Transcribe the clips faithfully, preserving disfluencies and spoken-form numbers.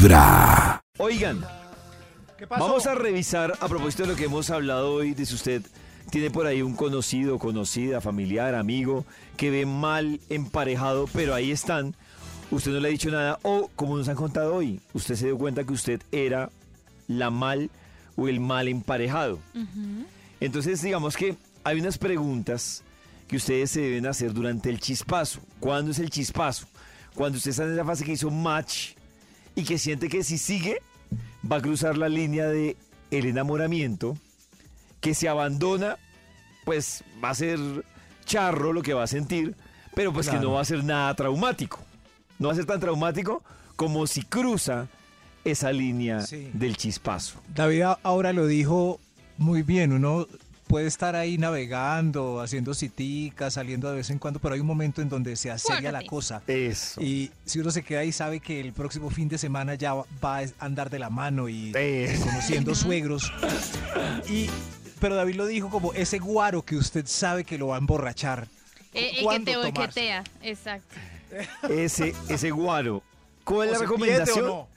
Vibra. Oigan, ¿qué pasó? Vamos a revisar a propósito de lo que hemos hablado hoy, de si usted tiene por ahí un conocido, conocida, familiar, amigo, que ve mal emparejado, pero ahí están, usted no le ha dicho nada, o como nos han contado hoy, usted se dio cuenta que usted era la mal o el mal emparejado. Uh-huh. Entonces, digamos que hay unas preguntas que ustedes se deben hacer durante el chispazo. ¿Cuándo es el chispazo? Cuando usted está en esa fase que hizo match y que siente que si sigue va a cruzar la línea de el enamoramiento, que se abandona, pues va a ser charro lo que va a sentir, pero pues claro, que no va a ser nada traumático. No va a ser tan traumático como si cruza esa línea, sí, del chispazo. David ahora lo dijo muy bien, uno puede estar ahí navegando, haciendo citicas, saliendo de vez en cuando, pero hay un momento en donde se aseria la cosa. Eso. Y si uno se queda ahí, sabe que el próximo fin de semana ya va a andar de la mano y eso, conociendo suegros. Y, pero David lo dijo como ese guaro que usted sabe que lo va a emborrachar. El que te boquetea, exacto. Ese, ese guaro. ¿Cuál es la recomendación? No.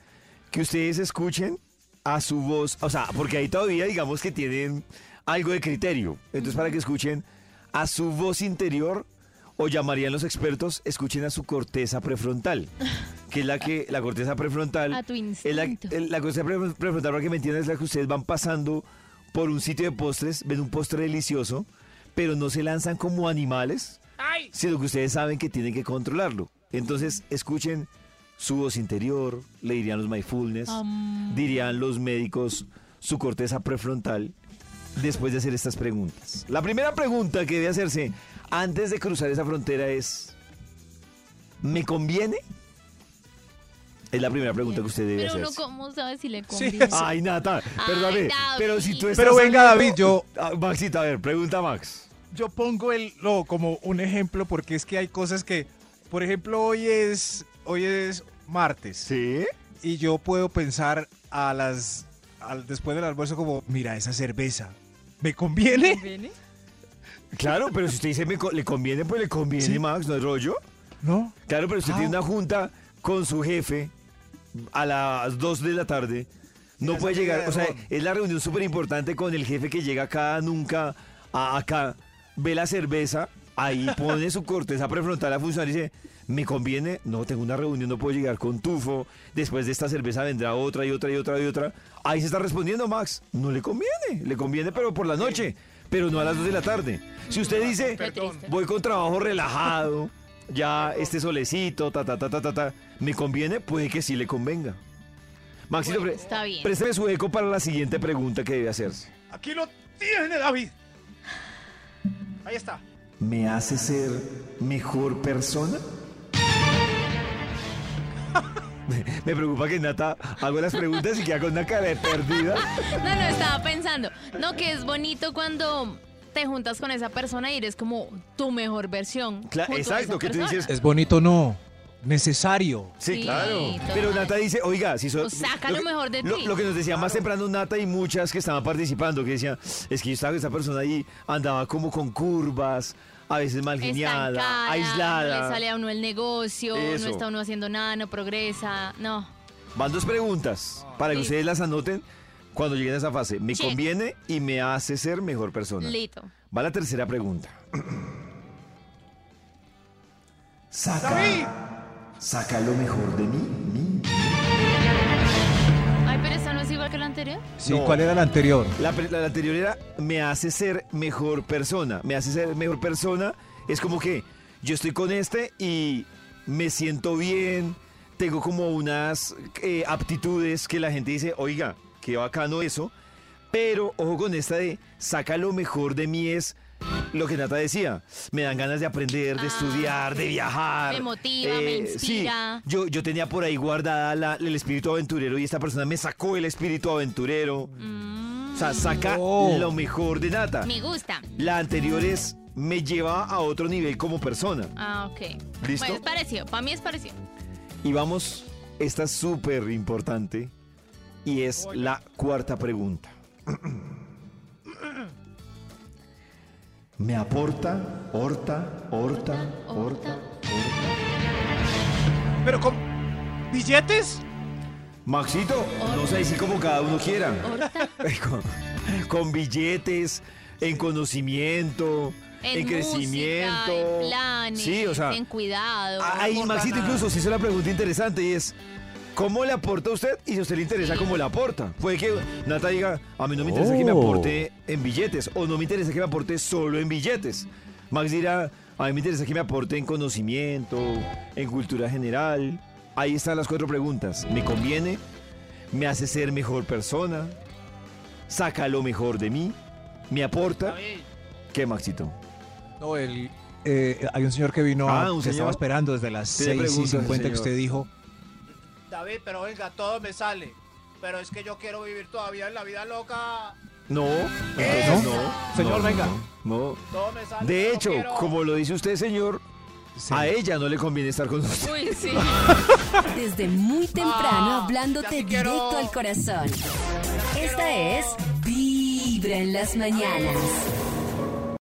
Que ustedes escuchen a su voz, o sea, porque ahí todavía digamos que tienen algo de criterio. Entonces, para que escuchen a su voz interior, o llamarían los expertos, escuchen a su corteza prefrontal, que es la que, la corteza prefrontal, a tu instinto. Es la, la corteza prefrontal, para que me entiendan, es la que ustedes van pasando por un sitio de postres, ven un postre delicioso, pero no se lanzan como animales, sino que ustedes saben que tienen que controlarlo. Entonces, escuchen su voz interior, le dirían los mindfulness, um. dirían los médicos, su corteza prefrontal, después de hacer estas preguntas. La primera pregunta que debe hacerse antes de cruzar esa frontera es: ¿me conviene? Es la primera pregunta que usted debe hacer. Pero uno, ¿cómo sabe si le conviene? Sí. Ay, Nata, perdóname. Pero si tú estás... Pero venga, David, yo... Maxito, a ver, pregunta Max. Yo pongo el no, como un ejemplo, porque es que hay cosas que... Por ejemplo, hoy es, hoy es martes. Sí. Y yo puedo pensar a las... Al, después del almuerzo, como, mira, esa cerveza, ¿me conviene? ¿Me conviene? Claro, pero si usted dice, me co- ¿le conviene? Pues le conviene, ¿sí? Max, ¿no es rollo? No. Claro, pero si usted ah. tiene una junta con su jefe a las dos de la tarde, no puede llegar, o sea, es la reunión súper importante con el jefe que llega acá, nunca, a, acá, ve la cerveza, ahí pone su corteza prefrontal a funcionar y dice... ¿Me conviene? No, tengo una reunión, no puedo llegar con tufo. Después de esta cerveza vendrá otra y otra y otra y otra. Ahí se está respondiendo, Max. No le conviene. Le conviene, pero por la noche. Pero no a las dos de la tarde. Si usted dice, perdón, voy con trabajo relajado, ya este solecito, ta, ta, ta, ta, ta, ta, ¿me conviene? Puede que sí le convenga. Maxito, bueno, pre- présteme su eco para la siguiente pregunta que debe hacerse. Aquí lo tiene, David. Ahí está. ¿Me hace ser mejor persona? Me preocupa que Nata hago las preguntas y queda con una cara de perdida. No, no, estaba pensando. No, que es bonito cuando te juntas con esa persona y eres como tu mejor versión. Claro, exacto, que tú dices... Es bonito, no, necesario. Sí, sí, claro. Pero Nata dice, oiga, si so, saca lo, lo que, mejor de lo, ti. Lo que nos decía, claro, más temprano Nata y muchas que estaban participando, que decían, es que yo estaba con esa persona ahí, andaba como con curvas, a veces mal geniada, aislada. No le sale a uno el negocio, eso, no está uno haciendo nada, no progresa, no. Van dos preguntas para que listo, ustedes las anoten cuando lleguen a esa fase. ¿Me check, conviene y me hace ser mejor persona? Listo. Va la tercera pregunta. Saca, ¡David! Saca lo mejor de mí, mí. Ay, pero esta no es igual que la anterior. Sí, no. ¿Cuál era la anterior? La, la, la anterior era, me hace ser mejor persona. Me hace ser mejor persona es como que yo estoy con este y me siento bien, tengo como unas eh, aptitudes que la gente dice, oiga, qué bacano eso, pero ojo con esta de saca lo mejor de mí es... Lo que Nata decía, me dan ganas de aprender, de ah, estudiar, de viajar. Me motiva, eh, me inspira. Sí, yo, yo tenía por ahí guardada la, el espíritu aventurero y esta persona me sacó el espíritu aventurero. Mm. O sea, saca oh. lo mejor de Nata. Me gusta. La anterior es, me lleva a otro nivel como persona. Ah, ok. ¿Listo? Pues es parecido, para mí es parecido. Y vamos, esta es súper importante y es Oye. la cuarta pregunta. Me aporta, horta, horta, horta, horta. ¿Pero con billetes? Maxito, Or no sé, así como cada uno quiera. Con, con billetes, en conocimiento, en, en crecimiento. Música, en planes, sí, o sea, en cuidado. Ahí, Maxito, incluso se hizo la pregunta interesante y es: ¿cómo le aporta usted? Y si a usted le interesa, sí, ¿cómo le aporta? Puede que Nata diga, a mí no me interesa oh. que me aporte en billetes, o no me interesa que me aporte solo en billetes. Max dirá, a mí me interesa que me aporte en conocimiento, en cultura general. Ahí están las cuatro preguntas. ¿Me conviene? ¿Me hace ser mejor persona? ¿Saca lo mejor de mí? ¿Me aporta? ¿Qué, Maxito? No, el, eh, hay un señor que vino, ah, un que señor estaba esperando desde las seis y cincuenta que usted dijo... David, pero venga, todo me sale, pero es que yo quiero vivir todavía en la vida loca. No, no, no, señor, no, venga. No, no. Todo me sale, de hecho, quiero... como lo dice usted, señor, sí, a ella no le conviene estar con usted. Uy, sí. Desde muy temprano, ah, hablándote directo al corazón. Esta es Vibra en las Mañanas.